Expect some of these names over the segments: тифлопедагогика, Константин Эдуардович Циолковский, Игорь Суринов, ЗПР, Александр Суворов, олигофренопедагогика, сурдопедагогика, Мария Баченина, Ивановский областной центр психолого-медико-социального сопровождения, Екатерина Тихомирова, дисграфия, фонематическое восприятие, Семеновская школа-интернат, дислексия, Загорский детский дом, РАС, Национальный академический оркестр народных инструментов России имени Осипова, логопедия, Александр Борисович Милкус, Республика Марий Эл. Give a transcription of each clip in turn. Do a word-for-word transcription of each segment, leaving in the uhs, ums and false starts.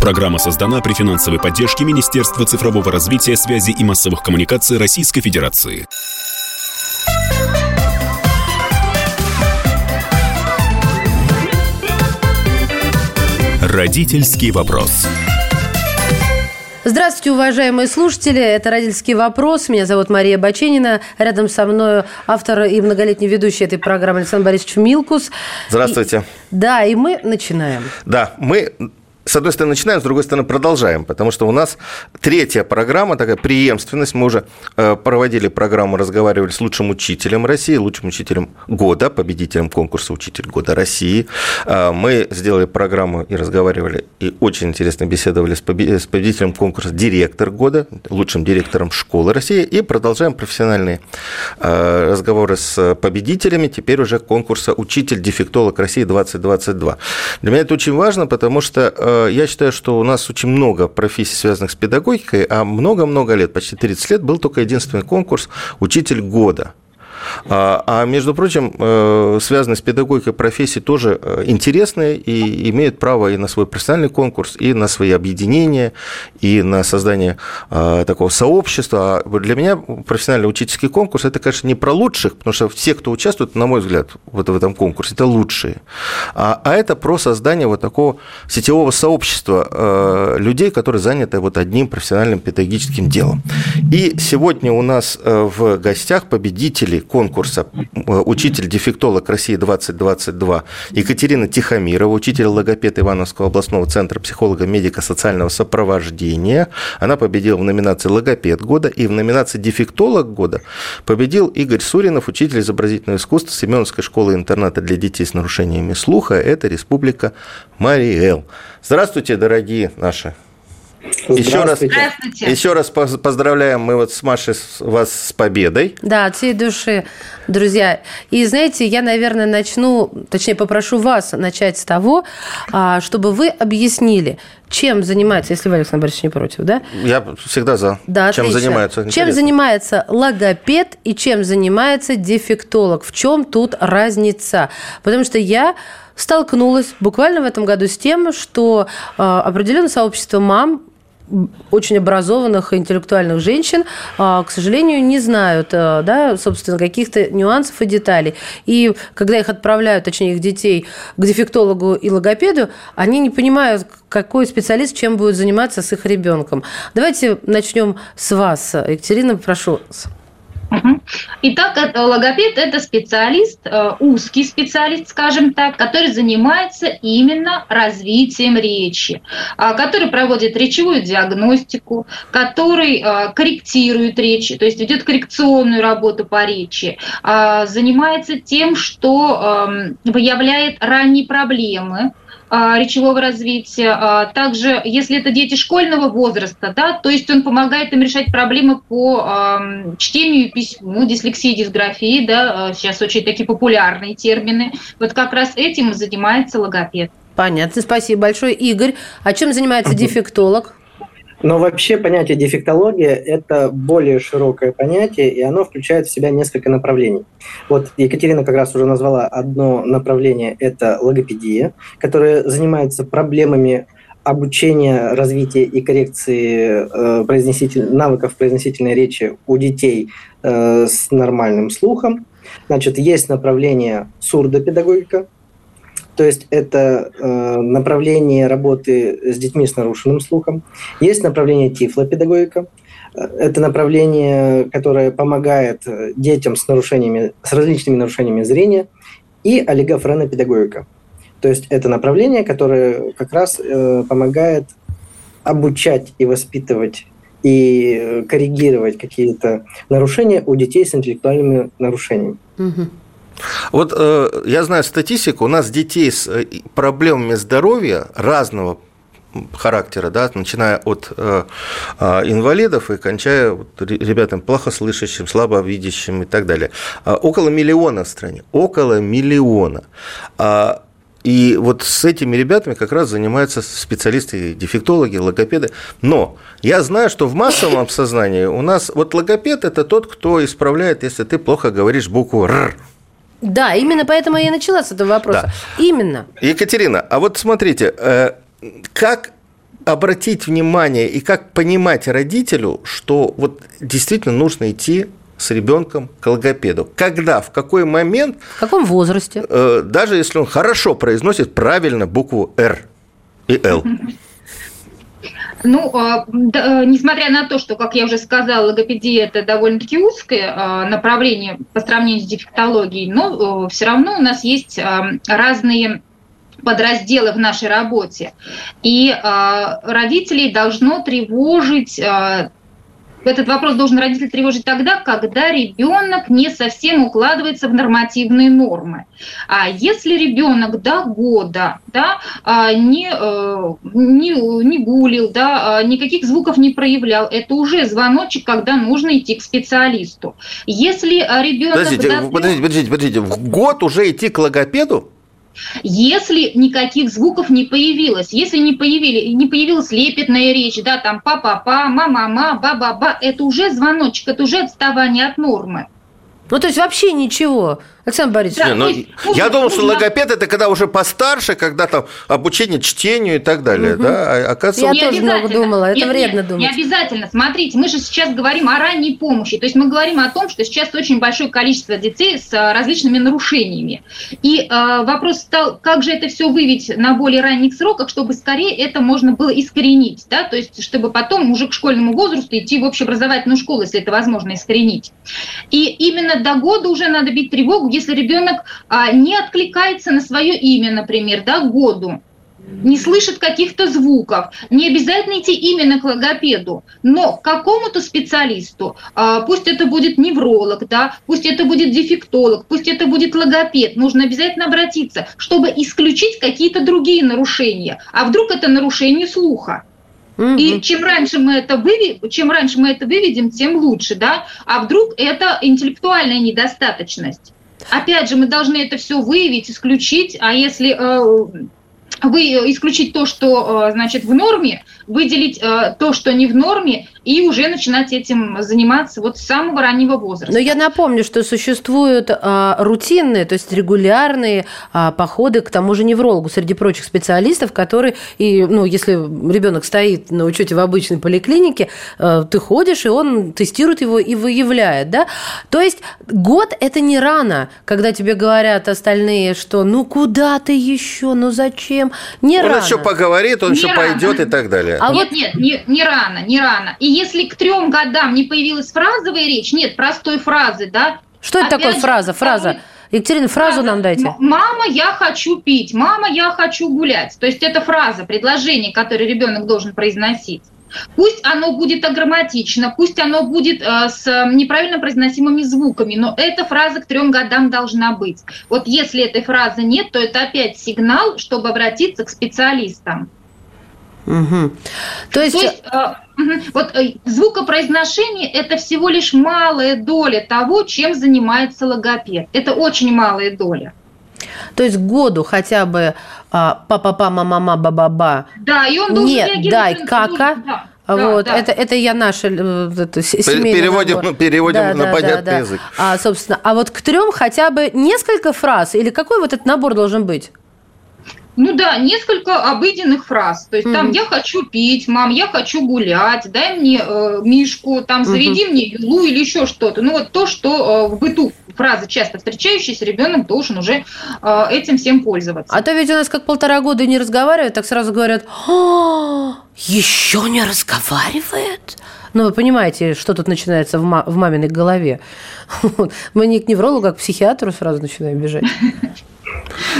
Программа создана при финансовой поддержке Министерства цифрового развития, связи и массовых коммуникаций Российской Федерации. Родительский вопрос. Здравствуйте, уважаемые слушатели. Это «Родительский вопрос». Меня зовут Мария Баченина. Рядом со мной автор и многолетний ведущий этой программы Александр Борисович Милкус. Здравствуйте. И, да, и мы начинаем. Да, мы... С одной стороны, начинаем, с другой стороны, продолжаем, потому что у нас третья программа, такая преемственность. Мы уже проводили программу, разговаривали с лучшим учителем России, лучшим учителем года, победителем конкурса «Учитель года России». Мы сделали программу и разговаривали, и очень интересно беседовали с победителем конкурса «Директор года», лучшим директором школы России, и продолжаем профессиональные разговоры с победителями, теперь уже конкурса «Учитель-дефектолог России двадцать двадцать два». Для меня это очень важно, потому что... Я считаю, что у нас очень много профессий, связанных с педагогикой, а много-много лет, почти тридцать лет, был только единственный конкурс «Учитель года». А, между прочим, связанные с педагогикой профессии тоже интересные и имеют право и на свой профессиональный конкурс, и на свои объединения, и на создание такого сообщества. А для меня профессиональный учительский конкурс – это, конечно, не про лучших, потому что все, кто участвует, на мой взгляд, вот в этом конкурсе, это лучшие. А, а это про создание вот такого сетевого сообщества людей, которые заняты вот одним профессиональным педагогическим делом. И сегодня у нас в гостях победители конкурса «Учитель-дефектолог России двадцать двадцать два» Екатерина Тихомирова, учитель-логопед Ивановского областного центра психолого-медико-социального сопровождения. Она победила в номинации «Логопед года», и в номинации «Дефектолог года» победил Игорь Суринов, учитель изобразительного искусства Семеновской школы-интерната для детей с нарушениями слуха. Это Республика Марий Эл. Здравствуйте, дорогие наши. Еще раз, еще раз поздравляем мы вот с Машей вас с победой. Да, от всей души, друзья. И знаете, я, наверное, начну, точнее, попрошу вас начать с того, чтобы вы объяснили, чем занимается, если вы, Александр Борисович, не против, да? Я всегда за. Да, чем отлично. Занимается? Интересно. Чем занимается логопед и чем занимается дефектолог? В чем тут разница? Потому что я... столкнулась буквально в этом году с тем, что э, определенное сообщество мам, очень образованных и интеллектуальных женщин, э, к сожалению, не знают, э, да, собственно, каких-то нюансов и деталей. И когда их отправляют, точнее, их детей к дефектологу и логопеду, они не понимают, какой специалист чем будет заниматься с их ребенком. Давайте начнем с вас, Екатерина, прошу вас. Итак, логопед – это специалист, узкий специалист, скажем так, который занимается именно развитием речи, который проводит речевую диагностику, который корректирует речь, то есть ведет коррекционную работу по речи, занимается тем, что выявляет ранние проблемы речевого развития. Также, если это дети школьного возраста, да, то есть он помогает им решать проблемы по э, чтению и письму, дислексии, дисграфии, да, сейчас очень такие популярные термины. Вот как раз этим занимается логопед. Понятно, спасибо большое, Игорь. А чем занимается дефектолог? Но вообще понятие дефектология – это более широкое понятие, и оно включает в себя несколько направлений. Вот Екатерина как раз уже назвала одно направление – это логопедия, которая занимается проблемами обучения, развития и коррекции э, произноситель... навыков произносительной речи у детей э, с нормальным слухом. Значит, есть направление сурдопедагогика, то есть это э, направление работы с детьми с нарушенным слухом. Есть направление тифлопедагогика. Это направление, которое помогает детям с нарушениями, с различными нарушениями зрения. И олигофренопедагогика. То есть это направление, которое как раз э, помогает обучать и воспитывать и коррегировать какие-то нарушения у детей с интеллектуальными нарушениями. Mm-hmm. Вот э, я знаю статистику, у нас детей с проблемами здоровья разного характера, да, начиная от э, инвалидов и кончая вот, ребятам плохослышащим, слабовидящим и так далее, э, около миллиона в стране, около миллиона. А, и вот с этими ребятами как раз занимаются специалисты, дефектологи, логопеды. Но я знаю, что в массовом сознании у нас вот логопед – это тот, кто исправляет, если ты плохо говоришь букву «р». Да, именно поэтому я и начала с этого вопроса. Да. Именно. Екатерина, а вот смотрите, как обратить внимание и как понимать родителю, что вот действительно нужно идти с ребенком к логопеду. Когда, в какой момент... В каком возрасте? Э, даже если он хорошо произносит правильно букву «Р» и «Л». Ну, да, несмотря на то, что, как я уже сказала, логопедия – это довольно-таки узкое направление по сравнению с дефектологией, но все равно у нас есть разные подразделы в нашей работе. И родителей должно тревожить... Этот вопрос должен родитель тревожить тогда, когда ребенок не совсем укладывается в нормативные нормы. А если ребенок до года да, не, не, не гулил, да, никаких звуков не проявлял, это уже звоночек, когда нужно идти к специалисту. Если ребенок подождите, до... подождите, подождите, подождите, в год уже идти к логопеду? Если никаких звуков не появилось, если не, появили, не появилась лепетная речь, да, там па-па-па, ма-ма-ма, ба-ба-ба, это уже звоночек, это уже отставание от нормы. Ну, то есть вообще ничего, Александр Борисович. Да, ну, есть, я думал, нужно... что логопед – это когда уже постарше, когда там обучение чтению и так далее. Угу. Да? А, оказывается... Я тоже много думала, это нет, вредно нет, думать. Не обязательно. Смотрите, мы же сейчас говорим о ранней помощи. То есть мы говорим о том, что сейчас очень большое количество детей с различными нарушениями. И э, вопрос стал, как же это все выявить на более ранних сроках, чтобы скорее это можно было искоренить. Да? То есть чтобы потом уже к школьному возрасту идти в общеобразовательную школу, если это возможно искоренить. И именно до года уже надо бить тревогу, если ребенок а, не откликается на свое имя, например, да, году, не слышит каких-то звуков, не обязательно идти именно к логопеду, но к какому-то специалисту, а, пусть это будет невролог, да, пусть это будет дефектолог, пусть это будет логопед, нужно обязательно обратиться, чтобы исключить какие-то другие нарушения, а вдруг это нарушение слуха. И чем раньше мы это выведем, чем раньше мы это выведем, тем лучше, да? А вдруг это интеллектуальная недостаточность? Опять же, мы должны это все выявить, исключить, а если э, вы исключить то, что э, значит, в норме, выделить э, то, что не в норме, и уже начинать этим заниматься вот с самого раннего возраста. Но я напомню, что существуют а, рутинные, то есть регулярные а, походы к тому же неврологу среди прочих специалистов, которые, и, ну, если ребенок стоит на учете в обычной поликлинике, а, ты ходишь, и он тестирует его и выявляет. Да? То есть год – это не рано, когда тебе говорят остальные, что ну куда ты еще, ну зачем? Не он рано. Он еще поговорит, он не еще рано. Пойдет и так далее. А нет, вот... нет, не, не рано, не рано. И если к трем годам не появилась фразовая речь, нет простой фразы, да? Что это опять такое же, фраза? Фраза. Екатерина, фразу нам дайте. Мама, я хочу пить. Мама, я хочу гулять. То есть это фраза, предложение, которое ребенок должен произносить. Пусть оно будет аграмматично, пусть оно будет э, с неправильно произносимыми звуками, но эта фраза к трем годам должна быть. Вот если этой фразы нет, то это опять сигнал, чтобы обратиться к специалистам. Угу. То есть, То есть э, вот, э, звукопроизношение – это всего лишь малая доля того, чем занимается логопед. Это очень малая доля. То есть к году хотя бы па-па-па, мама-ма, ба-ба-ба. Да, и он должен реагировать. Нет, дай, кака. Да. Вот, да, да. Это, это я наша это семейный Переводим, набор. переводим да, на да, понятный да, да. язык. А, собственно, а вот к трем хотя бы несколько фраз? Или какой вот этот набор должен быть? Ну да, несколько обыденных фраз. То есть mm-hmm. там «я хочу пить», «мам, я хочу гулять», «дай мне э, мишку», там «заведи mm-hmm. мне юлу» или еще что-то. Ну вот то, что э, в быту фразы часто встречающиеся, ребенок должен уже э, этим всем пользоваться. А то ведь у нас как полтора года не разговаривают, так сразу говорят: «О, еще не разговаривает?» Ну, вы понимаете, что тут начинается в, ма- в маминой голове. Мы не к неврологу, а к психиатру сразу начинаем бежать.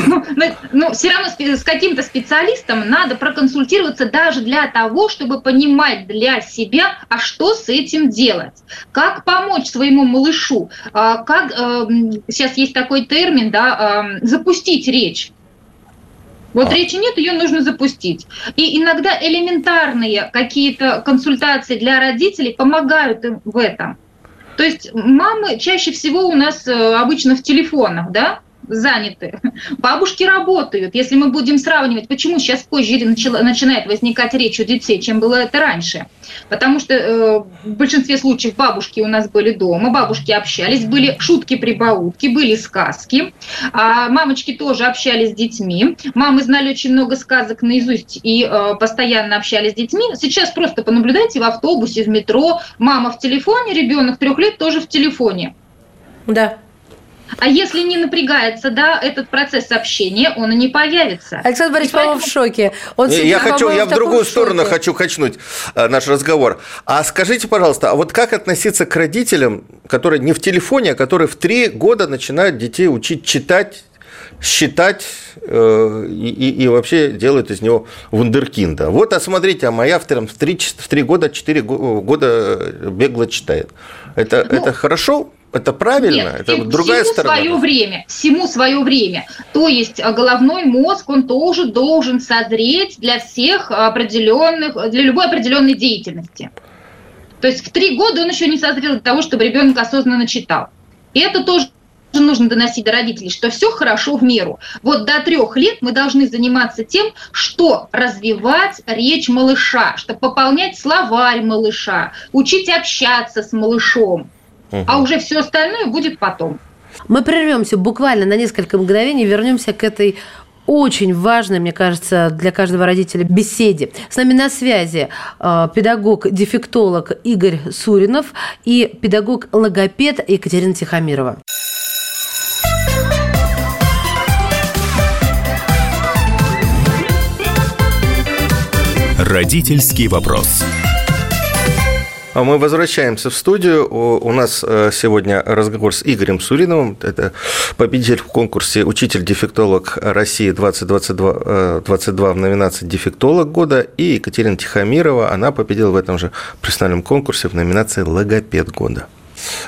Но, но, но все равно с, с каким-то специалистом надо проконсультироваться даже для того, чтобы понимать для себя, а что с этим делать, как помочь своему малышу, как, сейчас есть такой термин, да, запустить речь. Вот речи нет, ее нужно запустить. И иногда элементарные какие-то консультации для родителей помогают им в этом. То есть мамы чаще всего у нас обычно в телефонах, да? заняты, бабушки работают. Если мы будем сравнивать, почему сейчас позже начинает возникать речь у детей, чем было это раньше. Потому что э, в большинстве случаев бабушки у нас были дома, бабушки общались, были шутки-прибаутки, были сказки. А мамочки тоже общались с детьми. Мамы знали очень много сказок наизусть и э, постоянно общались с детьми. Сейчас просто понаблюдайте в автобусе, в метро. Мама в телефоне, ребенок трех лет тоже в телефоне. Да. А если не напрягается, да, этот процесс общения, он и не появится. Александр Борисович, поэтому... в шоке. Он я хочу, я в другую шоке. сторону хочу качнуть наш разговор. А скажите, пожалуйста, а вот как относиться к родителям, которые не в телефоне, а которые в три года начинают детей учить читать, считать э, и, и вообще делают из него вундеркинда? Вот, а смотрите, а моя в три года, четыре года бегло читает. Это, ну... это хорошо? Это правильно? Нет, это всему другая сторона. Свое время, всему свое время. То есть головной мозг, он тоже должен созреть для всех определенных, для любой определенной деятельности. То есть в три года он еще не созрел для того, чтобы ребенок осознанно читал. И это тоже нужно доносить до родителей, что все хорошо в меру. Вот до трех лет мы должны заниматься тем, что развивать речь малыша, чтобы пополнять словарь малыша, учить общаться с малышом. А уже все остальное будет потом. Мы прервемся буквально на несколько мгновений, вернемся к этой очень важной, мне кажется, для каждого родителя беседе. С нами на связи педагог-дефектолог Игорь Суринов и педагог-логопед Екатерина Тихомирова. Родительский вопрос. Мы возвращаемся в студию. У нас сегодня разговор с Игорем Суриновым. Это победитель в конкурсе «Учитель-дефектолог России двадцать двадцать два» в номинации «Дефектолог года». И Екатерина Тихомирова, она победила в этом же профессиональном конкурсе в номинации «Логопед года».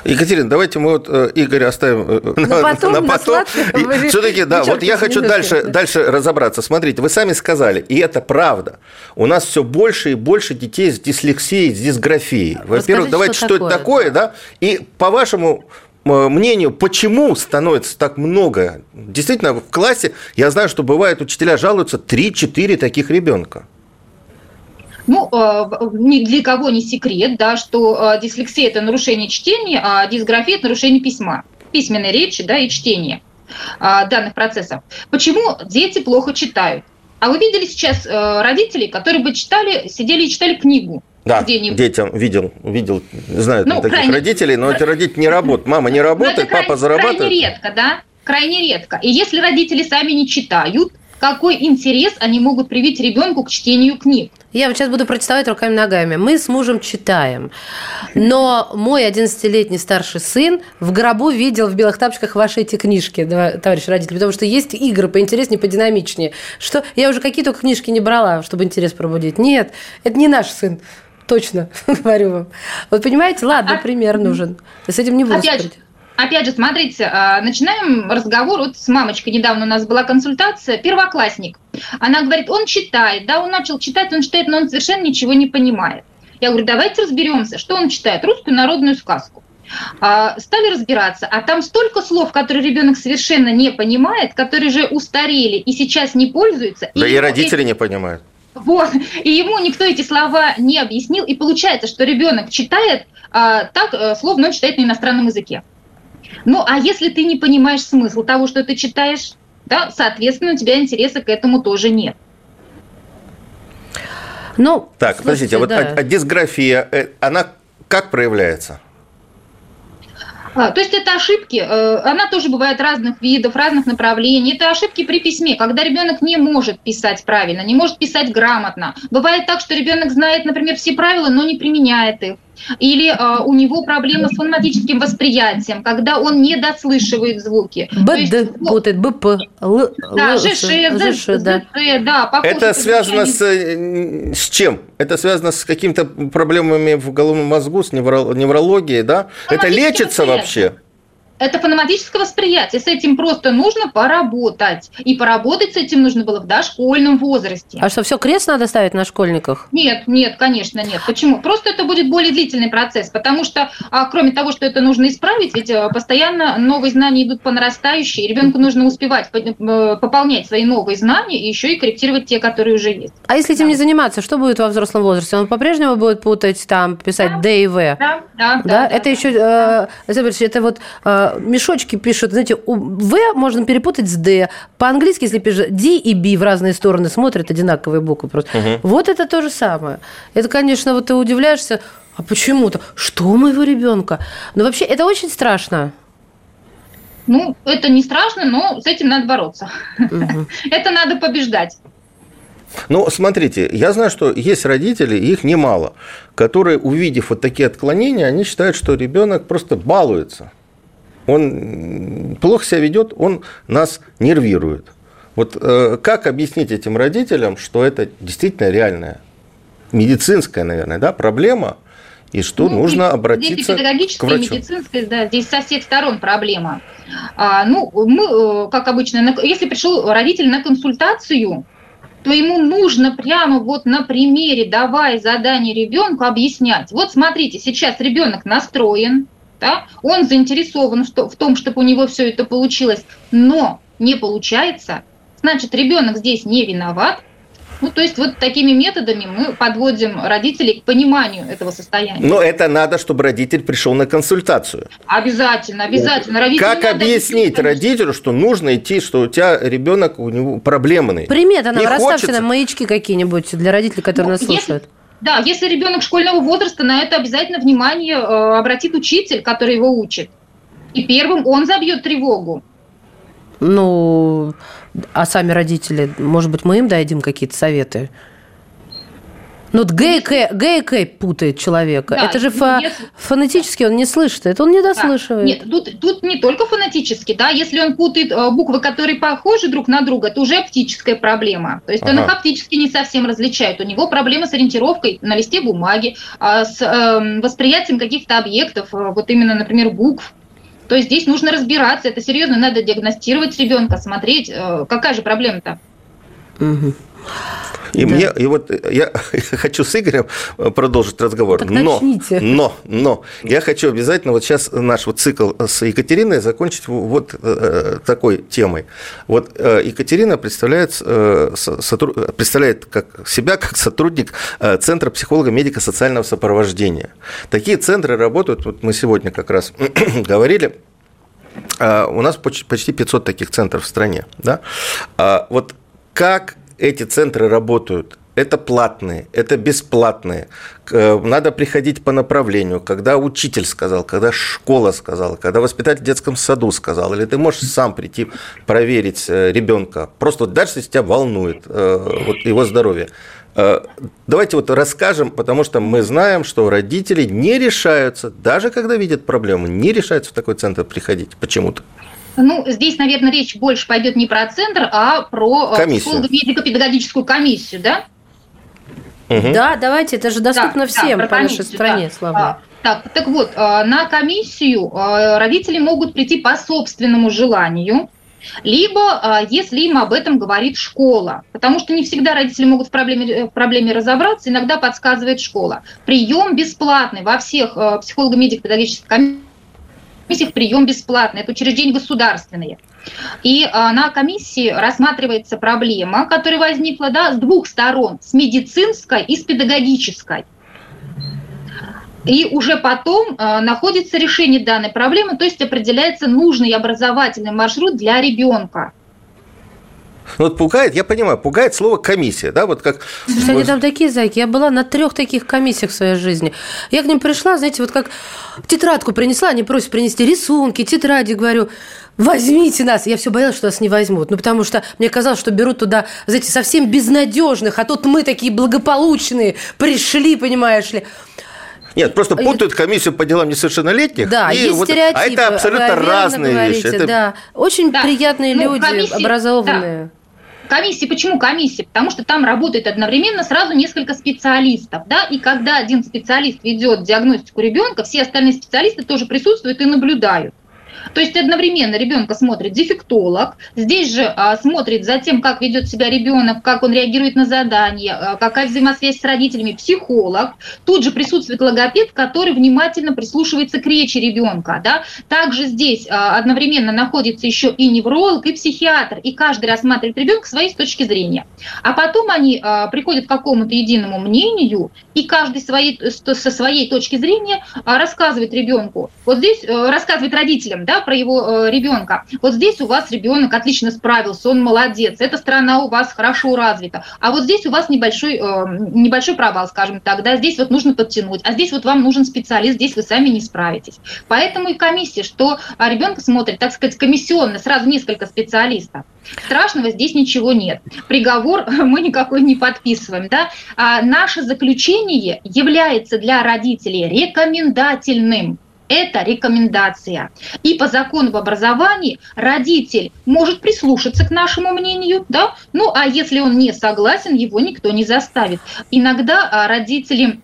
Екатерина, давайте мы вот Игорь оставим на, на потом. На потом. На все-таки, да, вот я хочу дальше, дальше разобраться. Смотрите, вы сами сказали, и это правда. У нас все больше и больше детей с дислексией, с дисграфией. Во-первых, давайте, что, что это такое, да? И по вашему мнению, почему становится так много? Действительно, в классе, я знаю, что бывает, учителя жалуются три-четыре таких ребенка. Ну, ни для кого не секрет, да, что дислексия – это нарушение чтения, а дисграфия – это нарушение письма, письменной речи, да, и чтения данных процессов. Почему дети плохо читают? А вы видели сейчас родителей, которые бы читали, сидели и читали книгу? Да, где-нибудь. Детям видел, видел, знаю, ну, таких крайне... родителей, но эти родители не работают, мама не работает, крайне, папа зарабатывает. Крайне редко, да, крайне редко. И если родители сами не читают, какой интерес они могут привить ребенку к чтению книг? Я вот сейчас буду протестовать руками-ногами. Мы с мужем читаем. Но мой одиннадцатилетний старший сын в гробу видел в белых тапочках ваши эти книжки, товарищи родители, потому что есть игры поинтереснее, подинамичнее. Что? Я уже какие только книжки не брала, чтобы интерес пробудить. Нет, это не наш сын. Точно, говорю вам. Вот понимаете, ладно, пример нужен. С этим не буду спорить. Опять же, смотрите, начинаем разговор вот с мамочкой. Недавно у нас была консультация, первоклассник. Она говорит, он читает, да, он начал читать, он читает, но он совершенно ничего не понимает. Я говорю, давайте разберемся, что он читает, русскую народную сказку. Стали разбираться, а там столько слов, которые ребенок совершенно не понимает, которые же устарели и сейчас не пользуются. Да и, и родители эти... не понимают. Вот, и ему никто эти слова не объяснил, и получается, что ребенок читает а, так, а, словно он читает на иностранном языке. Ну, а если ты не понимаешь смысл того, что ты читаешь, да, соответственно, у тебя интереса к этому тоже нет. Ну, так, слушайте, подождите, да. а вот а, а дисграфия, она как проявляется? А, то есть это ошибки, э, она тоже бывает разных видов, разных направлений. Это ошибки при письме, когда ребенок не может писать правильно, не может писать грамотно. Бывает так, что ребенок знает, например, все правила, но не применяет их. Или э, у него проблемы с фонематическим восприятием, когда он не дослышивает звуки. БД путает, БП, Л, да, ЖШ, да. Это связано с чем? Это связано с какими-то проблемами в головном мозгу, с неврологией, да? Это лечится вообще? Это фонематическое восприятие. С этим просто нужно поработать. И поработать с этим нужно было в дошкольном возрасте. А что, все крест надо ставить на школьниках? Нет, нет, конечно, нет. Почему? Просто это будет более длительный процесс, потому что, а, кроме того, что это нужно исправить, ведь постоянно новые знания идут по нарастающей, ребенку нужно успевать пополнять свои новые знания и еще и корректировать те, которые уже есть. А если этим да. не заниматься, что будет во взрослом возрасте? Он по-прежнему будет путать, там, писать да. Д и В? Да, да, да. да это да, еще, да. Э, смотрите, это вот... Э, мешочки пишут, знаете, В можно перепутать с Д. По-английски, если пишешь Д и Б в разные стороны, смотрят одинаковые буквы просто. Угу. Вот это то же самое. Это, конечно, вот ты удивляешься, а почему-то, что у моего ребенка? Но вообще это очень страшно. Ну, это не страшно, но с этим надо бороться. Угу. Это надо побеждать. Ну, смотрите, я знаю, что есть родители, их немало, которые, увидев вот такие отклонения, они считают, что ребенок просто балуется. Он плохо себя ведет, он нас нервирует. Вот э, как объяснить этим родителям, что это действительно реальная, медицинская, наверное, да, проблема, и что ну, нужно обратиться к врачу? И медицинская, да, здесь со всех сторон проблема. А, ну, мы, как обычно, на, если пришел родитель на консультацию, то ему нужно прямо вот на примере, давая задание ребенку, объяснять. Вот смотрите, сейчас ребенок настроен, да? Он заинтересован в том, чтобы у него все это получилось, но не получается, значит, ребенок здесь не виноват. Ну, то есть вот такими методами мы подводим родителей к пониманию этого состояния. Но это надо, чтобы родитель пришел на консультацию. Обязательно, обязательно. Родителю как объяснить родителю, что нужно идти, что у тебя ребенок, у него проблемы? Примета нам, расставьте нам маячки какие-нибудь для родителей, которые ну, нас слушают. Если... Да, если ребенок школьного возраста, на это обязательно внимание э, обратит учитель, который его учит. И первым он забьет тревогу. Ну, а сами родители, может быть, мы им дадим какие-то советы? Ну, вот Г и К, Г и К путает человека. Да, это же фо- нет, фонетически он не слышит, это он не дослышивает. Нет, тут, тут не только фонетически, да, если он путает буквы, которые похожи друг на друга, это уже оптическая проблема. То есть ага. он их оптически не совсем различает. У него проблемы с ориентировкой на листе бумаги, с восприятием каких-то объектов, вот именно, например, букв. То есть здесь нужно разбираться, это серьезно, надо диагностировать ребенка, смотреть, какая же проблема-то. Угу. И, да. мне, и вот я хочу с Игорем продолжить разговор, так но, но, но я хочу обязательно вот сейчас наш вот цикл с Екатериной закончить вот такой темой. Вот Екатерина представляет, представляет как себя как сотрудник Центра психолого-медико-социального сопровождения. Такие центры работают, вот мы сегодня как раз говорили, у нас почти пятьсот таких центров в стране. Да? Вот как эти центры работают? Это платные, это бесплатные. Надо приходить по направлению, когда учитель сказал, когда школа сказала, когда воспитатель в детском саду сказал, или ты можешь сам прийти проверить ребенка. Просто вот дальше тебя волнует вот его здоровье. Давайте вот расскажем, потому что мы знаем, что родители не решаются, даже когда видят проблему, не решаются в такой центр приходить почему-то. Ну, здесь, наверное, речь больше пойдет не про центр, а про медико-педагогическую комиссию, да? Угу. Да, давайте, это же доступно да, всем да, по комиссию, нашей стране, да. слава богу. Так, так вот, на комиссию родители могут прийти по собственному желанию, либо если им об этом говорит школа, потому что не всегда родители могут в проблеме, в проблеме разобраться, иногда подсказывает школа. Прием бесплатный во всех психолого-медико-педагогических комиссиях. Их прием бесплатный, это учреждения государственные. И а, на комиссии рассматривается проблема, которая возникла да, с двух сторон, с медицинской и с педагогической. И уже потом а, находится решение данной проблемы, то есть определяется нужный образовательный маршрут для ребенка. Ну, вот пугает, я понимаю, пугает слово «комиссия», да, вот как... Слушайте, они там такие зайки, я была на трех таких комиссиях в своей жизни. Я к ним пришла, знаете, вот как тетрадку принесла, они просят принести рисунки, тетради, говорю, возьмите нас. Я все боялась, что нас не возьмут, ну, потому что мне казалось, что берут туда, знаете, совсем безнадежных, а тут мы такие благополучные пришли, понимаешь ли. Нет, просто путают комиссию по делам несовершеннолетних. Да, и есть вот, стереотипы. А это абсолютно разные говорите, вещи. Это... Да, очень да. приятные ну, люди, комиссии, образованные. Да. Комиссии, почему комиссии? Потому что там работает одновременно сразу несколько специалистов. Да? И когда один специалист ведет диагностику ребенка, все остальные специалисты тоже присутствуют и наблюдают. То есть одновременно ребенка смотрит дефектолог, здесь же а, смотрит за тем, как ведет себя ребенок, как он реагирует на задание, а, какая взаимосвязь с родителями, психолог. Тут же присутствует логопед, который внимательно прислушивается к речи ребенка. Да? Также здесь а, одновременно находится еще и невролог, и психиатр, и каждый рассматривает ребенка своей с точки зрения. А потом они а, приходят к какому-то единому мнению, и каждый своей, со своей точки зрения а, рассказывает ребенку. Вот здесь а, рассказывает родителям, да, про его э, ребенка. Вот здесь у вас ребенок отлично справился, он молодец, эта сторона у вас хорошо развита, а вот здесь у вас небольшой, э, небольшой провал, скажем так, да, здесь вот нужно подтянуть, а здесь вот вам нужен специалист, здесь вы сами не справитесь. Поэтому и комиссия, что ребенка смотрит, так сказать, комиссионно, сразу несколько специалистов. Страшного здесь ничего нет. Приговор мы никакой не подписываем. Да? А наше заключение является для родителей рекомендательным. Это рекомендация. И по закону об образовании родитель может прислушаться к нашему мнению, да? Ну а если он не согласен, его никто не заставит. Иногда родители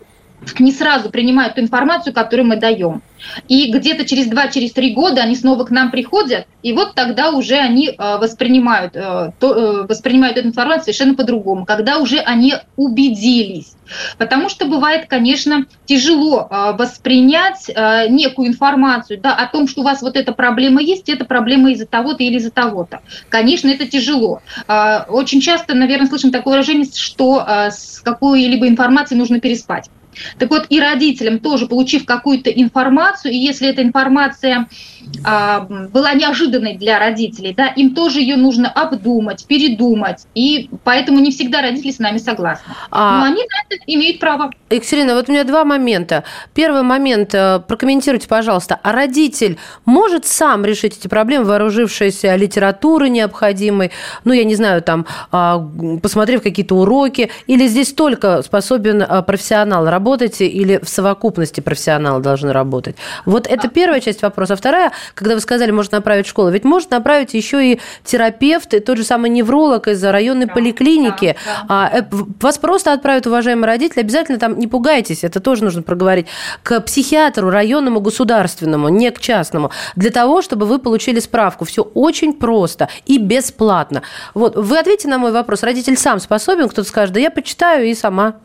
не сразу принимают ту информацию, которую мы даем. И где-то через два-три года они снова к нам приходят, и вот тогда уже они воспринимают, воспринимают эту информацию совершенно по-другому, когда уже они убедились. Потому что бывает, конечно, тяжело воспринять некую информацию, да, о том, что у вас вот эта проблема есть, эта проблема из-за того-то или из-за того-то. Конечно, это тяжело. Очень часто, наверное, слышим такое выражение, что с какой-либо информацией нужно переспать. Так вот, и родителям тоже, получив какую-то информацию, и если эта информация а, была неожиданной для родителей, да, им тоже ее нужно обдумать, передумать, и поэтому не всегда родители с нами согласны. А... Но они на это имеют право. Екатерина, вот у меня два момента. Первый момент, прокомментируйте, пожалуйста, а родитель может сам решить эти проблемы, вооружившись литературой необходимой, ну, я не знаю, там, посмотрев какие-то уроки, или здесь только способен профессионал работать? Работаете или в совокупности профессионалы должны работать? Вот это первая часть вопроса. А вторая, когда вы сказали, можно направить в школу, ведь может направить еще и терапевт, и тот же самый невролог из районной да, поликлиники. Да, да. Вас просто отправят, уважаемые родители, обязательно там, не пугайтесь, это тоже нужно проговорить, к психиатру районному государственному, не к частному, для того, чтобы вы получили справку. Все очень просто и бесплатно. Вот. Вы ответите на мой вопрос. Родитель сам способен, кто-то скажет, да я почитаю и сама.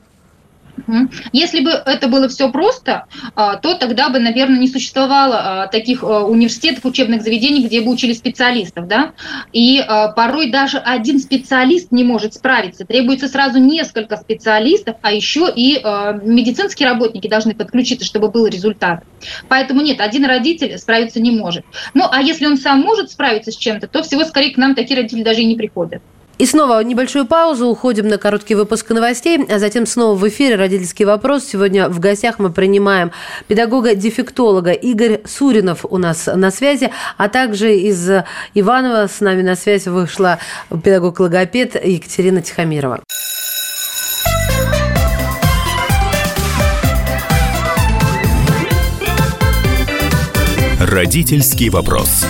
Если бы это было все просто, то тогда бы, наверное, не существовало таких университетов, учебных заведений, где бы учили специалистов, да? И порой даже один специалист не может справиться. Требуется сразу несколько специалистов, а еще и медицинские работники должны подключиться, чтобы был результат. Поэтому нет, один родитель справиться не может. Ну, а если он сам может справиться с чем-то, то всего скорее к нам такие родители даже и не приходят. И снова небольшую паузу, уходим на короткий выпуск новостей, а затем снова в эфире «Родительский вопрос». Сегодня в гостях мы принимаем педагога-дефектолога. Игорь Суринов у нас на связи, а также из Иванова с нами на связь вышла педагог-логопед Екатерина Тихомирова. «Родительский вопрос».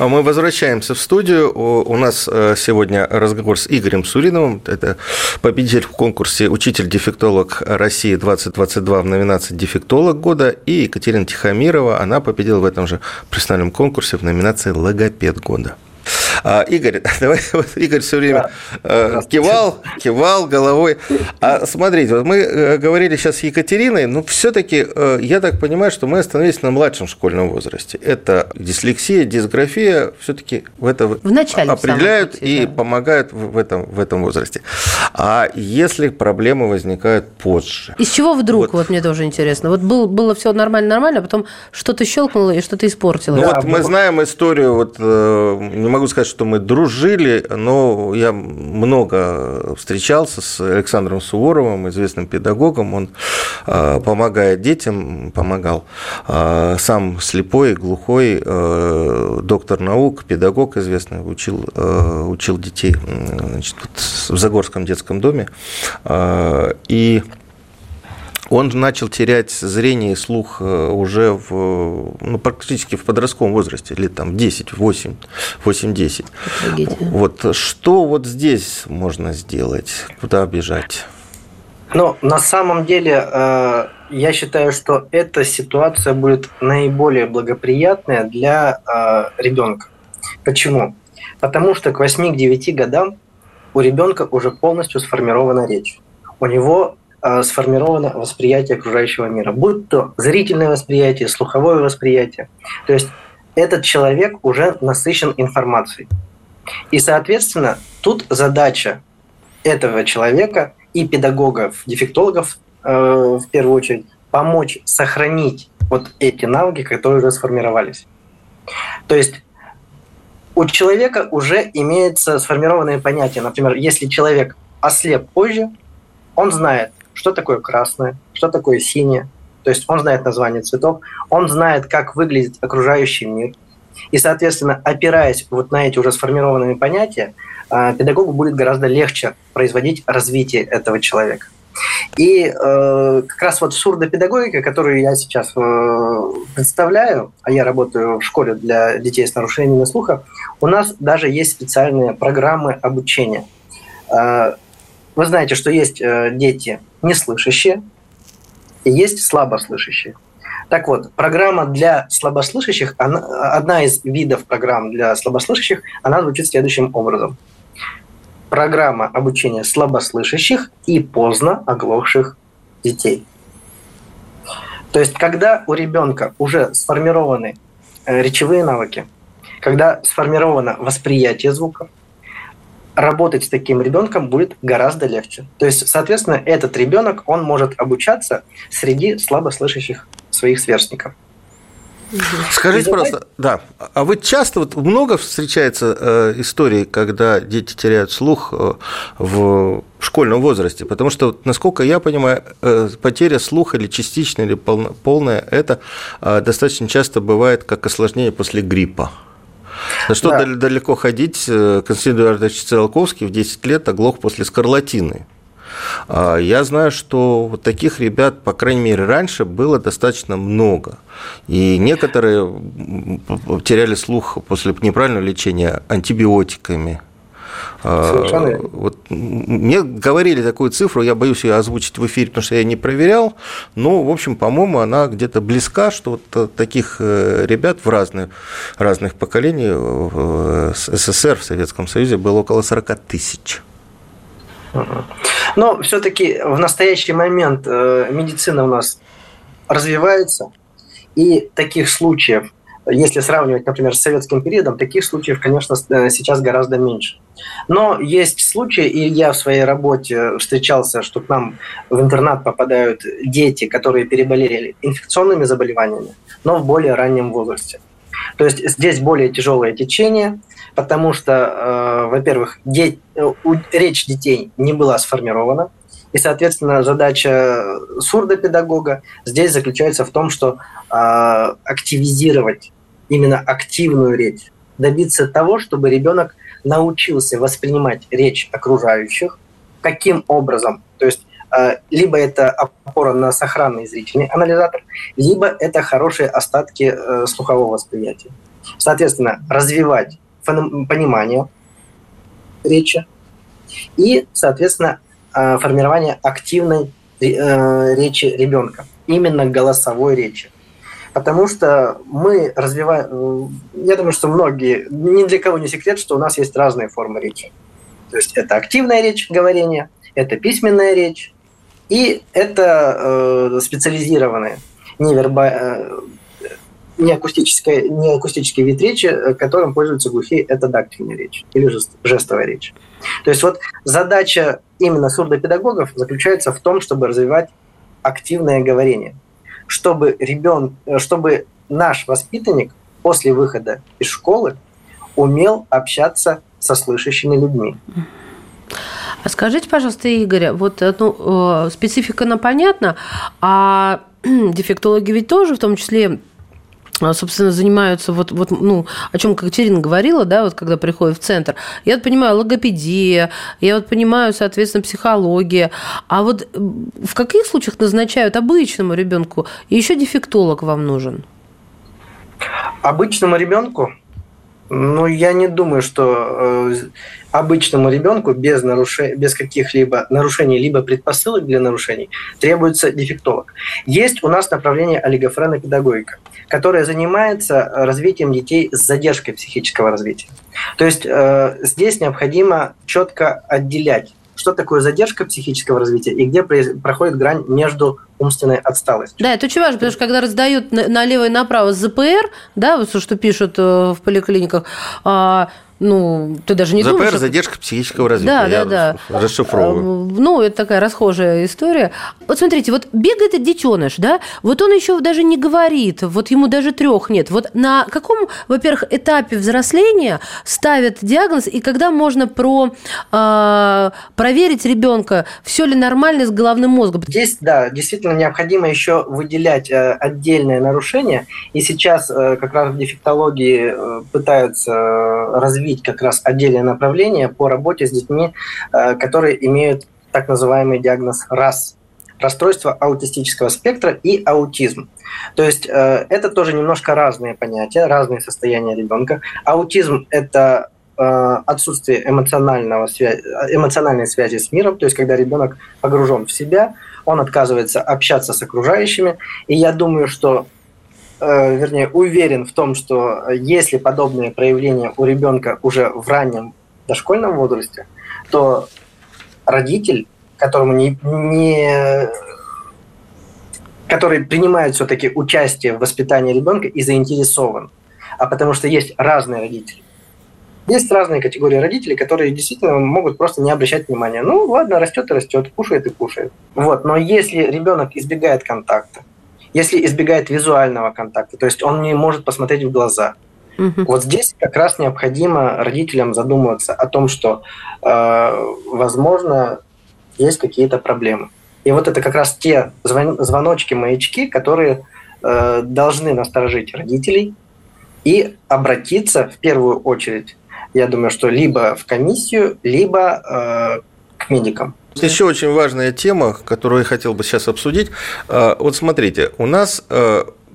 Мы возвращаемся в студию. У нас сегодня разговор с Игорем Суриновым. Это победитель в конкурсе «Учитель-дефектолог России двадцать двадцать два» в номинации «Дефектолог года». И Екатерина Тихомирова, она победила в этом же профессиональном конкурсе в номинации «Логопед года». Игорь, давай, вот Игорь все время да. кивал, кивал головой. А смотрите, вот мы говорили сейчас с Екатериной, но все-таки я так понимаю, что мы остановились на младшем школьном возрасте. Это дислексия, дисграфия, все-таки в это Вначале определяют в самом случае, и да. помогают в этом, в этом возрасте. А если проблемы возникают позже? Из чего вдруг? Вот, вот мне тоже интересно. Вот было, было все нормально-нормально, а потом что-то щелкнуло и что-то испортилось. Ну да, вот было. Мы знаем историю, вот не могу сказать, что мы дружили, но я много встречался с Александром Суворовым, известным педагогом. Он помогает детям, помогал. Сам слепой, глухой, доктор наук, педагог известный, учил, учил детей, значит, в Загорском детском доме. И он начал терять зрение и слух уже в, ну, практически в подростковом возрасте, лет там, десять, восемь, восемь-десять. Вот, что вот здесь можно сделать? Куда бежать? Ну, на самом деле, я считаю, что эта ситуация будет наиболее благоприятная для э, ребенка. Почему? Потому что к восьми-девяти годам у ребенка уже полностью сформирована речь. У него э, сформировано восприятие окружающего мира. Будь то зрительное восприятие, слуховое восприятие. То есть этот человек уже насыщен информацией. И, соответственно, тут задача этого человека и педагогов, дефектологов э, в первую очередь, помочь сохранить вот эти навыки, которые уже сформировались. То есть у человека уже имеется сформированное понятие. Например, если человек ослеп позже, он знает, что такое красное, что такое синее. То есть он знает название цветов, он знает, как выглядит окружающий мир. И, соответственно, опираясь вот на эти уже сформированные понятия, педагогу будет гораздо легче производить развитие этого человека. И э, как раз вот сурдопедагогика, которую я сейчас э, представляю, а я работаю в школе для детей с нарушениями слуха, у нас даже есть специальные программы обучения. Э, вы знаете, что есть э, дети неслышащие и есть слабослышащие. Так вот, программа для слабослышащих, она, одна из видов программ для слабослышащих, она звучит следующим образом. Программа обучения слабослышащих и поздно оглохших детей. То есть, когда у ребенка уже сформированы речевые навыки, когда сформировано восприятие звуков, работать с таким ребенком будет гораздо легче. То есть, соответственно, этот ребенок, он может обучаться среди слабослышащих своих сверстников. Скажите, пожалуйста, да, а вы часто, вот много встречается э, историй, когда дети теряют слух э, в школьном возрасте? Потому что, вот, насколько я понимаю, э, потеря слуха или частичная, или полно, полная, это э, достаточно часто бывает как осложнение после гриппа. На что да. далеко ходить, Константин Эдуардович Циолковский в десять лет оглох после скарлатины. Я знаю, что вот таких ребят, по крайней мере, раньше было достаточно много. И некоторые теряли слух после неправильного лечения антибиотиками. Совершенно. Вот мне говорили такую цифру, я боюсь ее озвучить в эфире, потому что я не проверял, но, в общем, по-моему, она где-то близка, что вот таких ребят в разных, разных поколениях в СССР, в Советском Союзе было около сорок тысяч. Но все-таки в настоящий момент медицина у нас развивается, и таких случаев, если сравнивать, например, с советским периодом, таких случаев, конечно, сейчас гораздо меньше. Но есть случаи, и я в своей работе встречался, что к нам в интернат попадают дети, которые переболели инфекционными заболеваниями, но в более раннем возрасте. То есть здесь более тяжелое течение, потому что, э, во-первых, де- речь детей не была сформирована, и, соответственно, задача сурдопедагога здесь заключается в том, что э, активизировать именно активную речь, добиться того, чтобы ребенок научился воспринимать речь окружающих, каким образом, то есть либо это опора на сохранный зрительный анализатор, либо это хорошие остатки слухового восприятия. Соответственно, развивать понимание речи и, соответственно, формирование активной речи ребенка, именно голосовой речи. Потому что мы развиваем... Я думаю, что многие... Ни для кого не секрет, что у нас есть разные формы речи. То есть это активная речь, говорение, это письменная речь, и это э, специализированные неверба... неакустические, неакустические вид речи, которым пользуются глухие, это дактильная речь или жестовая речь. То есть вот задача именно сурдопедагогов заключается в том, чтобы развивать активное говорение, чтобы, ребен... чтобы наш воспитанник после выхода из школы умел общаться со слышащими людьми. А скажите, пожалуйста, Игорь, вот ну, специфика, она понятна, а дефектологи ведь тоже, в том числе, собственно, занимаются, вот, вот, ну, о чем Екатерина говорила, да, вот когда приходит в центр. Я вот понимаю логопедия, я вот понимаю, соответственно, психология. А вот в каких случаях назначают обычному ребенку? И еще дефектолог вам нужен? Обычному ребенку Ну, я не думаю, что э, обычному ребенку без, наруше... без каких-либо нарушений либо предпосылок для нарушений требуется дефектолог. Есть у нас направление олигофренопедагогика, которое занимается развитием детей с задержкой психического развития. То есть э, здесь необходимо четко отделять, что такое задержка психического развития и где проходит грань между умственной отсталостью. Да, это очень важно, потому что когда раздают налево и направо ЗПР, да, вот что пишут в поликлиниках, ну, ты даже не ЗПР, думаешь... ЗПР – задержка психического развития, да, я да, да. расшифровываю. Ну, это такая расхожая история. Вот смотрите, вот бегает этот детеныш, да, вот он еще даже не говорит, вот ему даже трех нет. Вот на каком, во-первых, этапе взросления ставят диагноз, и когда можно про, э, проверить ребенка, все ли нормально с головным мозгом? Здесь, да, действительно необходимо еще выделять отдельное нарушение, и сейчас как раз в дефектологии пытаются развить как раз отдельное направление по работе с детьми, которые имеют так называемый диагноз РАС, расстройство аутистического спектра, и аутизм. То есть это тоже немножко разные понятия, разные состояния ребенка. Аутизм – это отсутствие эмоционального связи, эмоциональной связи с миром, то есть когда ребенок погружен в себя, он отказывается общаться с окружающими, и я думаю, что вернее, уверен в том, что если подобные проявления у ребенка уже в раннем дошкольном возрасте, то родитель, которому не, не, который принимает все-таки участие в воспитании ребенка и заинтересован, а потому что есть разные родители. Есть разные категории родителей, которые действительно могут просто не обращать внимания. Ну ладно, растет и растет, кушает и кушает. Вот. Но если ребенок избегает контакта, если избегает визуального контакта, то есть он не может посмотреть в глаза. Угу. Вот здесь как раз необходимо родителям задумываться о том, что, э, возможно, есть какие-то проблемы. И вот это как раз те звон- звоночки-маячки, которые э, должны насторожить родителей и обратиться в первую очередь, я думаю, что либо в комиссию, либо э, к медикам. Еще очень важная тема, которую я хотел бы сейчас обсудить. Вот смотрите, у нас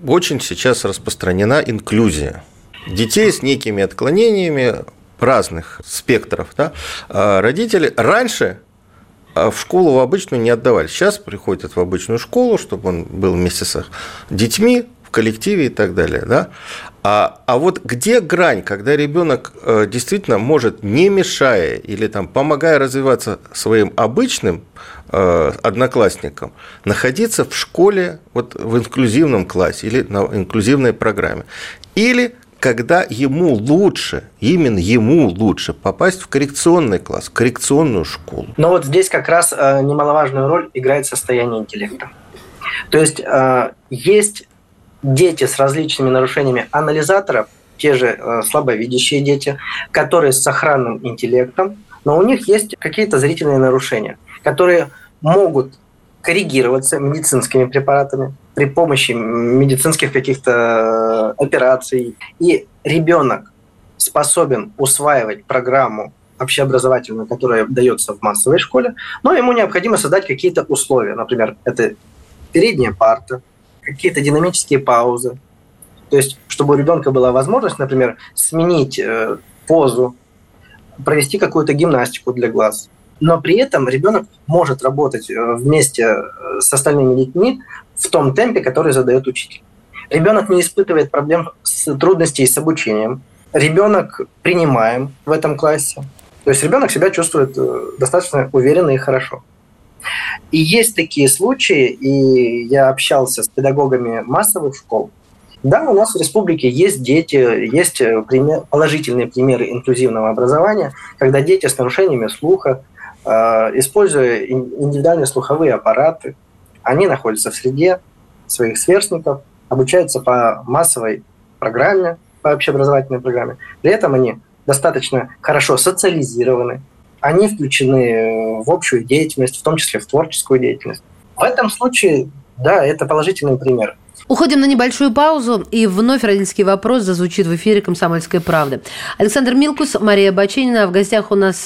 очень сейчас распространена инклюзия детей с некими отклонениями разных спектров. Да? Родители раньше в школу в обычную не отдавали. Сейчас приходят в обычную школу, чтобы он был вместе с детьми, в коллективе и так далее. Да? А, а вот где грань, когда ребенок действительно может, не мешая или там, помогая развиваться своим обычным э, одноклассникам, находиться в школе вот, в инклюзивном классе или на инклюзивной программе? Или когда ему лучше, именно ему лучше попасть в коррекционный класс, в коррекционную школу? Но вот здесь как раз немаловажную роль играет состояние интеллекта. То есть э, есть... дети с различными нарушениями анализаторов, те же э, слабовидящие дети, которые с сохранным интеллектом, но у них есть какие-то зрительные нарушения, которые могут коррегироваться медицинскими препаратами при помощи медицинских каких-то операций. И ребенок способен усваивать программу общеобразовательную, которая дается в массовой школе, но ему необходимо создать какие-то условия. Например, это передняя парта, какие-то динамические паузы. То есть, чтобы у ребенка была возможность, например, сменить э, позу, провести какую-то гимнастику для глаз. Но при этом ребенок может работать э, вместе с остальными детьми в том темпе, который задает учитель. Ребенок не испытывает проблем с трудностей с обучением. Ребенок принимаем в этом классе. То есть ребенок себя чувствует э, достаточно уверенно и хорошо. И есть такие случаи, и я общался с педагогами массовых школ. Да, у нас в республике есть дети, есть пример, положительные примеры инклюзивного образования, когда дети с нарушениями слуха, э, используя индивидуальные слуховые аппараты, они находятся в среде своих сверстников, обучаются по массовой программе, по общеобразовательной программе. При этом они достаточно хорошо социализированы, они включены в общую деятельность, в том числе в творческую деятельность. В этом случае, да, это положительный пример. Уходим на небольшую паузу, и вновь родительский вопрос зазвучит в эфире «Комсомольской правды». Александр Милкус, Мария Баченина. В гостях у нас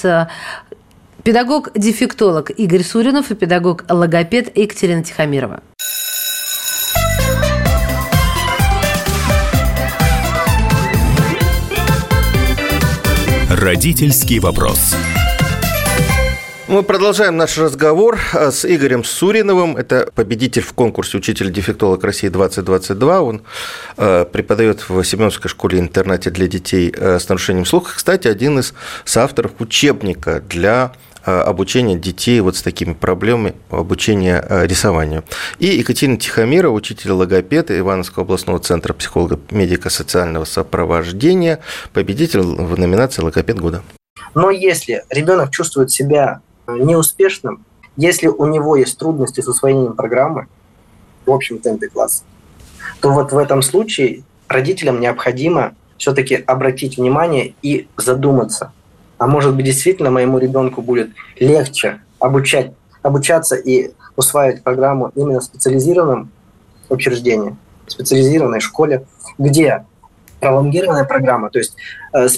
педагог-дефектолог Игорь Суринов и педагог-логопед Екатерина Тихомирова. Родительский вопрос. Мы продолжаем наш разговор с Игорем Суриновым. Это победитель в конкурсе «Учитель-дефектолог России двадцать двадцать два». Он преподает в Семеновской школе-интернате для детей с нарушением слуха. Кстати, один из соавторов учебника для обучения детей вот с такими проблемами, обучения рисованию. И Екатерина Тихомирова, учитель-логопед Ивановского областного центра психолого-медико-социального сопровождения, победитель в номинации «Логопед года». Но если ребенок чувствует себя неуспешным, если у него есть трудности с усвоением программы в общем темпе класса, то вот в этом случае родителям необходимо все-таки обратить внимание и задуматься. А может быть, действительно моему ребенку будет легче обучать, обучаться и усваивать программу именно в специализированном учреждении, в специализированной школе, где пролонгированная программа. То есть э,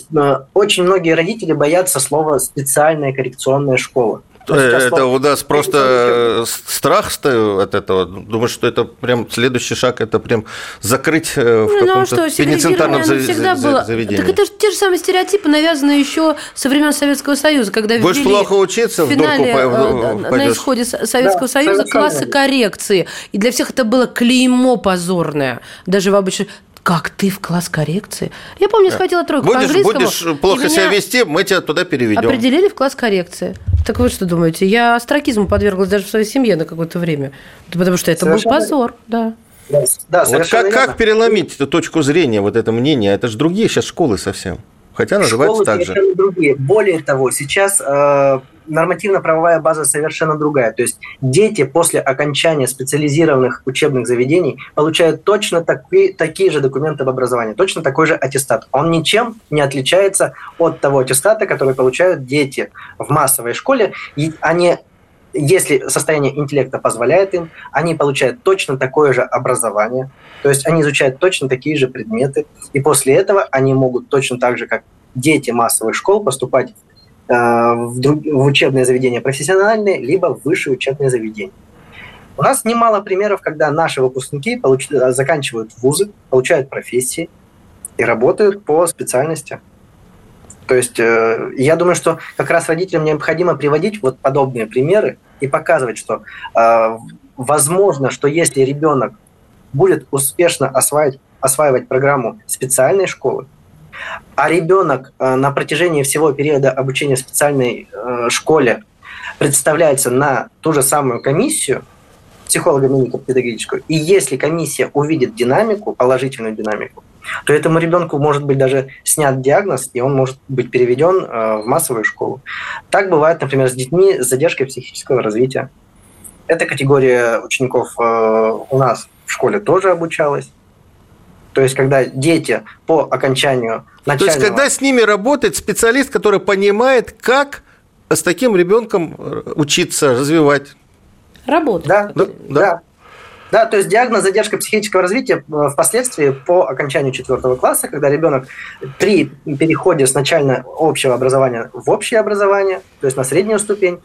очень многие родители боятся слова «специальная коррекционная школа». Это слово... у нас просто страх от этого. Думаешь, что это прям следующий шаг, это прям закрыть ну, в каком-то пенитенциарном заведении. Так это же те же самые стереотипы, навязаны еще со времен Советского Союза, когда будешь ввели плохо учиться, в финале пойдешь. На исходе Советского да, Союза классы коррекции. И для всех это было клеймо позорное. Даже в обычном... Как ты в класс коррекции? Я помню, схватила тройку будешь, по английскому. Будешь плохо себя вести, мы тебя туда переведем. Определили в класс коррекции. Так вы что думаете? Я остракизму подверглась даже в своей семье на какое-то время. Потому что это совершенно был позор. Да. Да, да, вот как, как переломить эту точку зрения, вот это мнение? Это же другие сейчас школы совсем. Хотя называются школы так же. Другие. Более того, сейчас э, нормативно-правовая база совершенно другая. То есть дети после окончания специализированных учебных заведений получают точно таки, такие же документы об образовании, точно такой же аттестат. Он ничем не отличается от того аттестата, который получают дети в массовой школе. И они, если состояние интеллекта позволяет им, они получают точно такое же образование, то есть они изучают точно такие же предметы, и после этого они могут точно так же, как дети массовых школ, поступать э, в, друг, в учебные заведения профессиональные, либо в высшие учебные заведения. У нас немало примеров, когда наши выпускники получ... заканчивают вузы, получают профессии и работают по специальности. То есть э, я думаю, что как раз родителям необходимо приводить вот подобные примеры и показывать, что э, возможно, что если ребенок будет успешно осваивать, осваивать программу специальной школы, а ребенок э, на протяжении всего периода обучения в специальной э, школе представляется на ту же самую комиссию психолого-медико-педагогическую, и если комиссия увидит динамику, положительную динамику, то этому ребенку может быть даже снят диагноз, и он может быть переведен в массовую школу. Так бывает, например, с детьми с задержкой психического развития. Эта категория учеников у нас в школе тоже обучалась. То есть, когда дети по окончанию начального... То есть, когда с ними работает специалист, который понимает, как с таким ребенком учиться, развивать. Работать. Да, да, да. Да, то есть диагноз задержка психического развития впоследствии по окончанию четвертого класса, когда ребенок при переходе с начально общего образования в общее образование, то есть на среднюю ступень,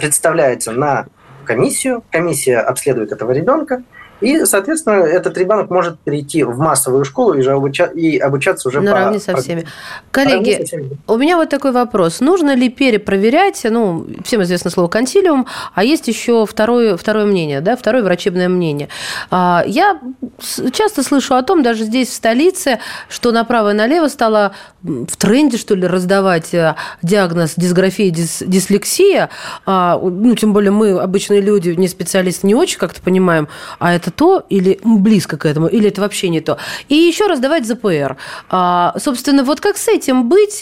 представляется на комиссию, комиссия обследует этого ребенка, и, соответственно, этот ребенок может перейти в массовую школу и, же обуча... и обучаться уже наравне по... со всеми. Коллеги, со всеми. У меня вот такой вопрос. Нужно ли перепроверять, ну, всем известно слово «консилиум», а есть еще второе, второе мнение, да, второе врачебное мнение. Я часто слышу о том, даже здесь, в столице, что направо и налево стало в тренде, что ли, раздавать диагноз дисграфия, дис... дислексия. Ну, тем более мы, обычные люди, не специалисты, не очень как-то понимаем, а это то, или близко к этому, или это вообще не то. И еще раздавать ЗПР. А, собственно, вот как с этим быть,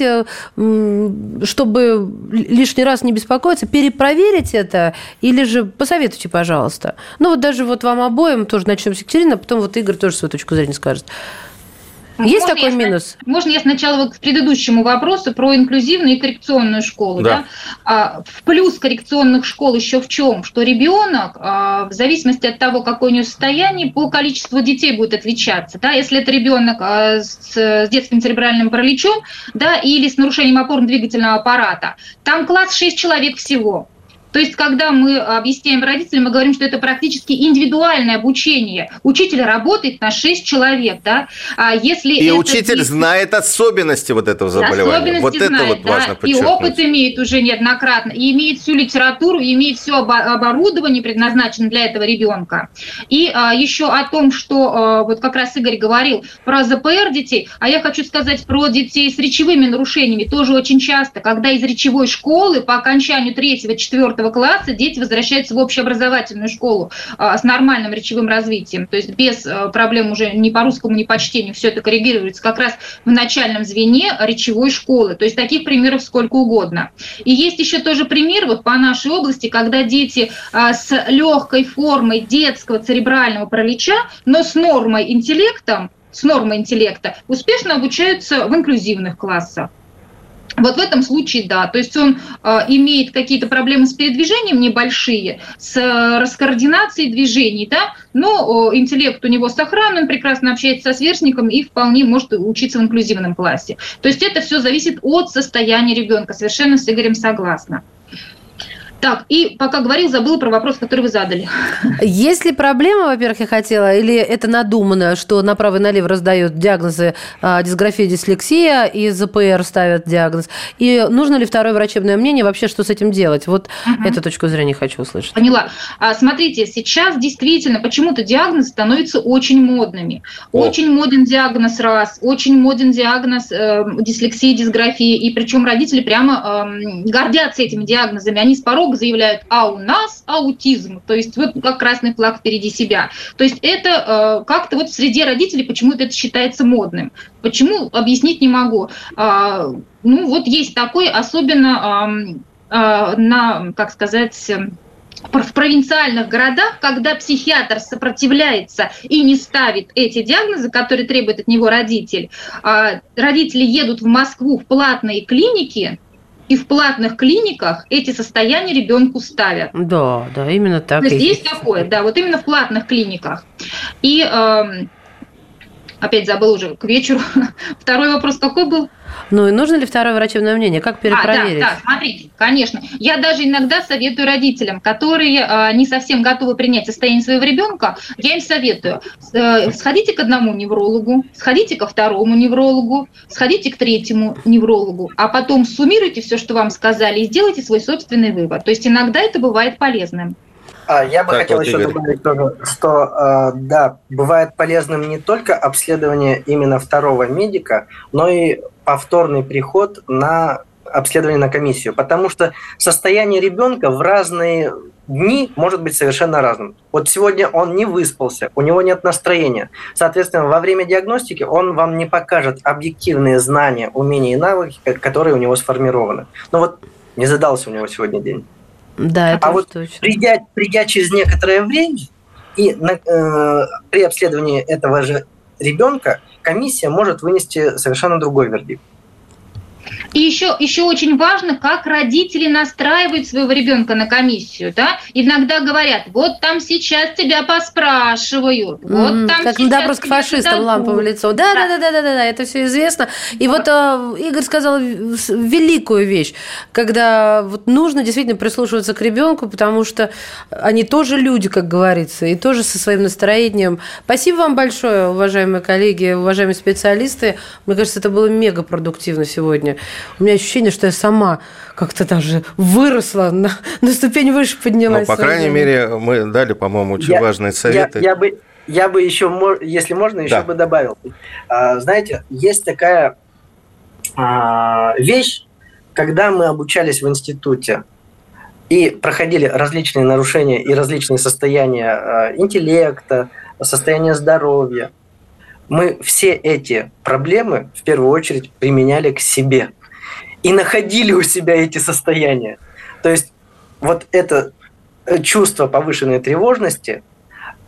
чтобы лишний раз не беспокоиться, перепроверить это, или же посоветуйте, пожалуйста. Ну, вот даже вот вам обоим, тоже начнем с Екатерины, а потом вот Игорь тоже свою точку зрения скажет. Есть можно такой я, минус? Можно я сначала к предыдущему вопросу про инклюзивную и коррекционную школу. Да. Да? А, в плюс коррекционных школ еще в чем? Что ребенок, а, в зависимости от того, какое у него состояние, по количеству детей будет отличаться. Да? Если это ребенок а, с, с детским церебральным параличом, да, или с нарушением опорно-двигательного аппарата, там класс шесть человек всего. То есть, когда мы объясняем родителям, мы говорим, что это практически индивидуальное обучение. Учитель работает на шесть человек, да. А если и это... учитель знает особенности вот этого заболевания. Особенности вот знает, это вот да, важно подчеркнуть. И опыт имеет уже неоднократно, и имеет всю литературу, имеет все оборудование, предназначенное для этого ребенка. И а, еще о том, что а, вот как раз Игорь говорил про зэ пэ эр детей, а я хочу сказать про детей с речевыми нарушениями тоже очень часто, когда из речевой школы по окончанию третьего-четвёртого класса дети возвращаются в общеобразовательную школу а, с нормальным речевым развитием, то есть без а, проблем уже ни по русскому, ни по чтению, все это коррегируется как раз в начальном звене речевой школы, то есть таких примеров сколько угодно. И есть еще тоже пример вот по нашей области, когда дети а, с легкой формой детского церебрального паралича, но с нормой интеллекта, с нормой интеллекта успешно обучаются в инклюзивных классах. Вот в этом случае, да, то есть он э, имеет какие-то проблемы с передвижением небольшие, с э, раскоординацией движений, да, но э, интеллект у него сохранен, прекрасно общается со сверстником и вполне может учиться в инклюзивном классе. То есть это все зависит от состояния ребенка, совершенно с Игорем согласна. Так, и пока говорил, забыла про вопрос, который вы задали. Есть ли проблема, во-первых, я хотела, или это надумано, что направо и налево раздают диагнозы а, дисграфия, дислексия, и зэ пэ эр ставят диагноз? И нужно ли второе врачебное мнение, вообще что с этим делать? Вот угу. эту точку зрения хочу услышать. Поняла. А, смотрите, сейчас действительно почему-то диагнозы становятся очень модными. О. Очень моден диагноз РАС, очень моден диагноз э, дислексии, дисграфии, и причем родители прямо э, гордятся этими диагнозами, они с порога заявляют, а у нас аутизм, то есть вот как красный флаг впереди себя. То есть это э, как-то вот в среде родителей почему-то это считается модным. Почему, объяснить не могу. А, ну вот есть такой, особенно а, а, на, как сказать... в провинциальных городах, когда психиатр сопротивляется и не ставит эти диагнозы, которые требует от него родитель, а, родители едут в Москву в платные клиники, и в платных клиниках эти состояния ребенку ставят. Да, да, именно так. То есть есть такое, да, вот именно в платных клиниках. И э, опять забыл уже к вечеру. Второй вопрос какой был? Ну и нужно ли второе врачебное мнение? Как перепроверить? А, да, да, смотрите, конечно. Я даже иногда советую родителям, которые э, не совсем готовы принять состояние своего ребенка, я им советую, э, сходите к одному неврологу, сходите ко второму неврологу, сходите к третьему неврологу, а потом суммируйте все, что вам сказали, и сделайте свой собственный вывод. То есть иногда это бывает полезным. А, я бы так, хотел вот еще добавить тоже, что э, да, бывает полезным не только обследование именно второго медика, но и повторный приход на обследование на комиссию, потому что состояние ребенка в разные дни может быть совершенно разным. Вот сегодня он не выспался, у него нет настроения. Соответственно, во время диагностики он вам не покажет объективные знания, умения и навыки, которые у него сформированы. Но вот не задался у него сегодня день. Да, это а вот точно. Придя, придя через некоторое время, и на, э, при обследовании этого же ребенка комиссия может вынести совершенно другой вердикт. И еще, еще очень важно, как родители настраивают своего ребенка на комиссию, да? Иногда говорят, вот там сейчас тебя поспрашивают, вот mm, там как сейчас на допрос к фашистам ламповое лицо. Да, да, да, да, да, да, да, это все известно. И вот Игорь сказал великую вещь, когда вот нужно действительно прислушиваться к ребенку, потому что они тоже люди, как говорится, и тоже со своим настроением. Спасибо вам большое, уважаемые коллеги, уважаемые специалисты. Мне кажется, это было мега продуктивно сегодня. У меня ощущение, что я сама как-то даже выросла, на, на ступень выше поднялась. Ну, по крайней мере, мы дали, по-моему, очень я, важные советы. Я, я, бы, я бы еще, если можно, еще да. бы добавил. Знаете, есть такая вещь, когда мы обучались в институте и проходили различные нарушения и различные состояния интеллекта, состояния здоровья, мы все эти проблемы в первую очередь применяли к себе и находили у себя эти состояния. То есть вот это чувство повышенной тревожности,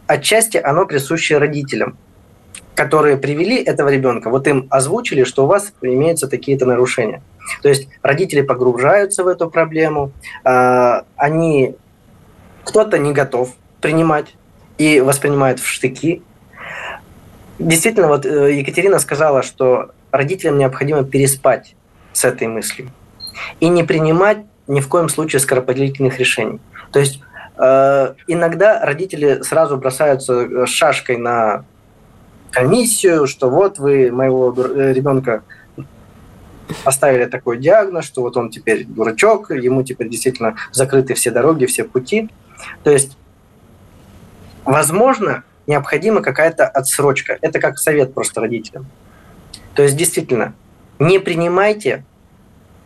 отчасти оно присуще родителям, которые привели этого ребенка, вот им озвучили, что у вас имеются такие-то нарушения. То есть родители погружаются в эту проблему, они, кто-то не готов принимать и воспринимает в штыки. Действительно, вот Екатерина сказала, что родителям необходимо переспать с этой мыслью и не принимать ни в коем случае скоропалительных решений. То есть э, иногда родители сразу бросаются шашкой на комиссию, что вот вы моего ребенка поставили такой диагноз, что вот он теперь дурачок, ему теперь действительно закрыты все дороги, все пути. То есть, возможно, необходима какая-то отсрочка. Это как совет просто родителям. То есть, действительно, не принимайте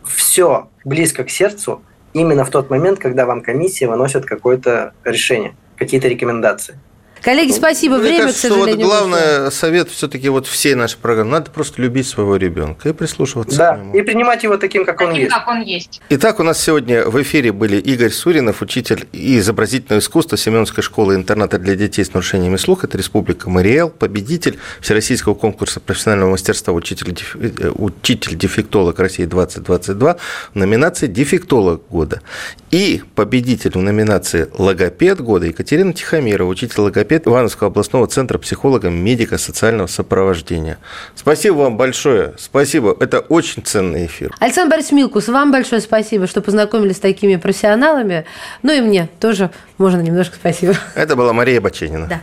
все близко к сердцу именно в тот момент, когда вам комиссия выносит какое-то решение, какие-то рекомендации. Коллеги, спасибо. Мне время, кажется, к сожалению, вот главное ушло. Совет все-таки вот всей нашей программы. Надо просто любить своего ребенка и прислушиваться да, к нему. Да, и принимать его таким, как таким, он есть. как он есть. Итак, у нас сегодня в эфире были Игорь Суринов, учитель изобразительного искусства Семеновской школы-интерната для детей с нарушениями слуха. Это Республика Марий Эл, победитель Всероссийского конкурса профессионального мастерства учитель-дефектолог России двадцать двадцать два в номинации «Дефектолог года». И победитель в номинации «Логопед года» Екатерина Тихомирова, учитель логопед Ивановского областного центра психолого-медико-социального сопровождения. Спасибо вам большое. Спасибо. Это очень ценный эфир. Александр Борисович Милкус, вам большое спасибо, что познакомились с такими профессионалами. Ну и мне тоже можно немножко спасибо. Это была Мария Баченина. Да.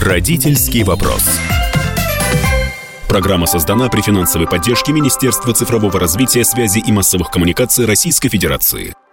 Родительский вопрос. Программа создана при финансовой поддержке Министерства цифрового развития, связи и массовых коммуникаций Российской Федерации.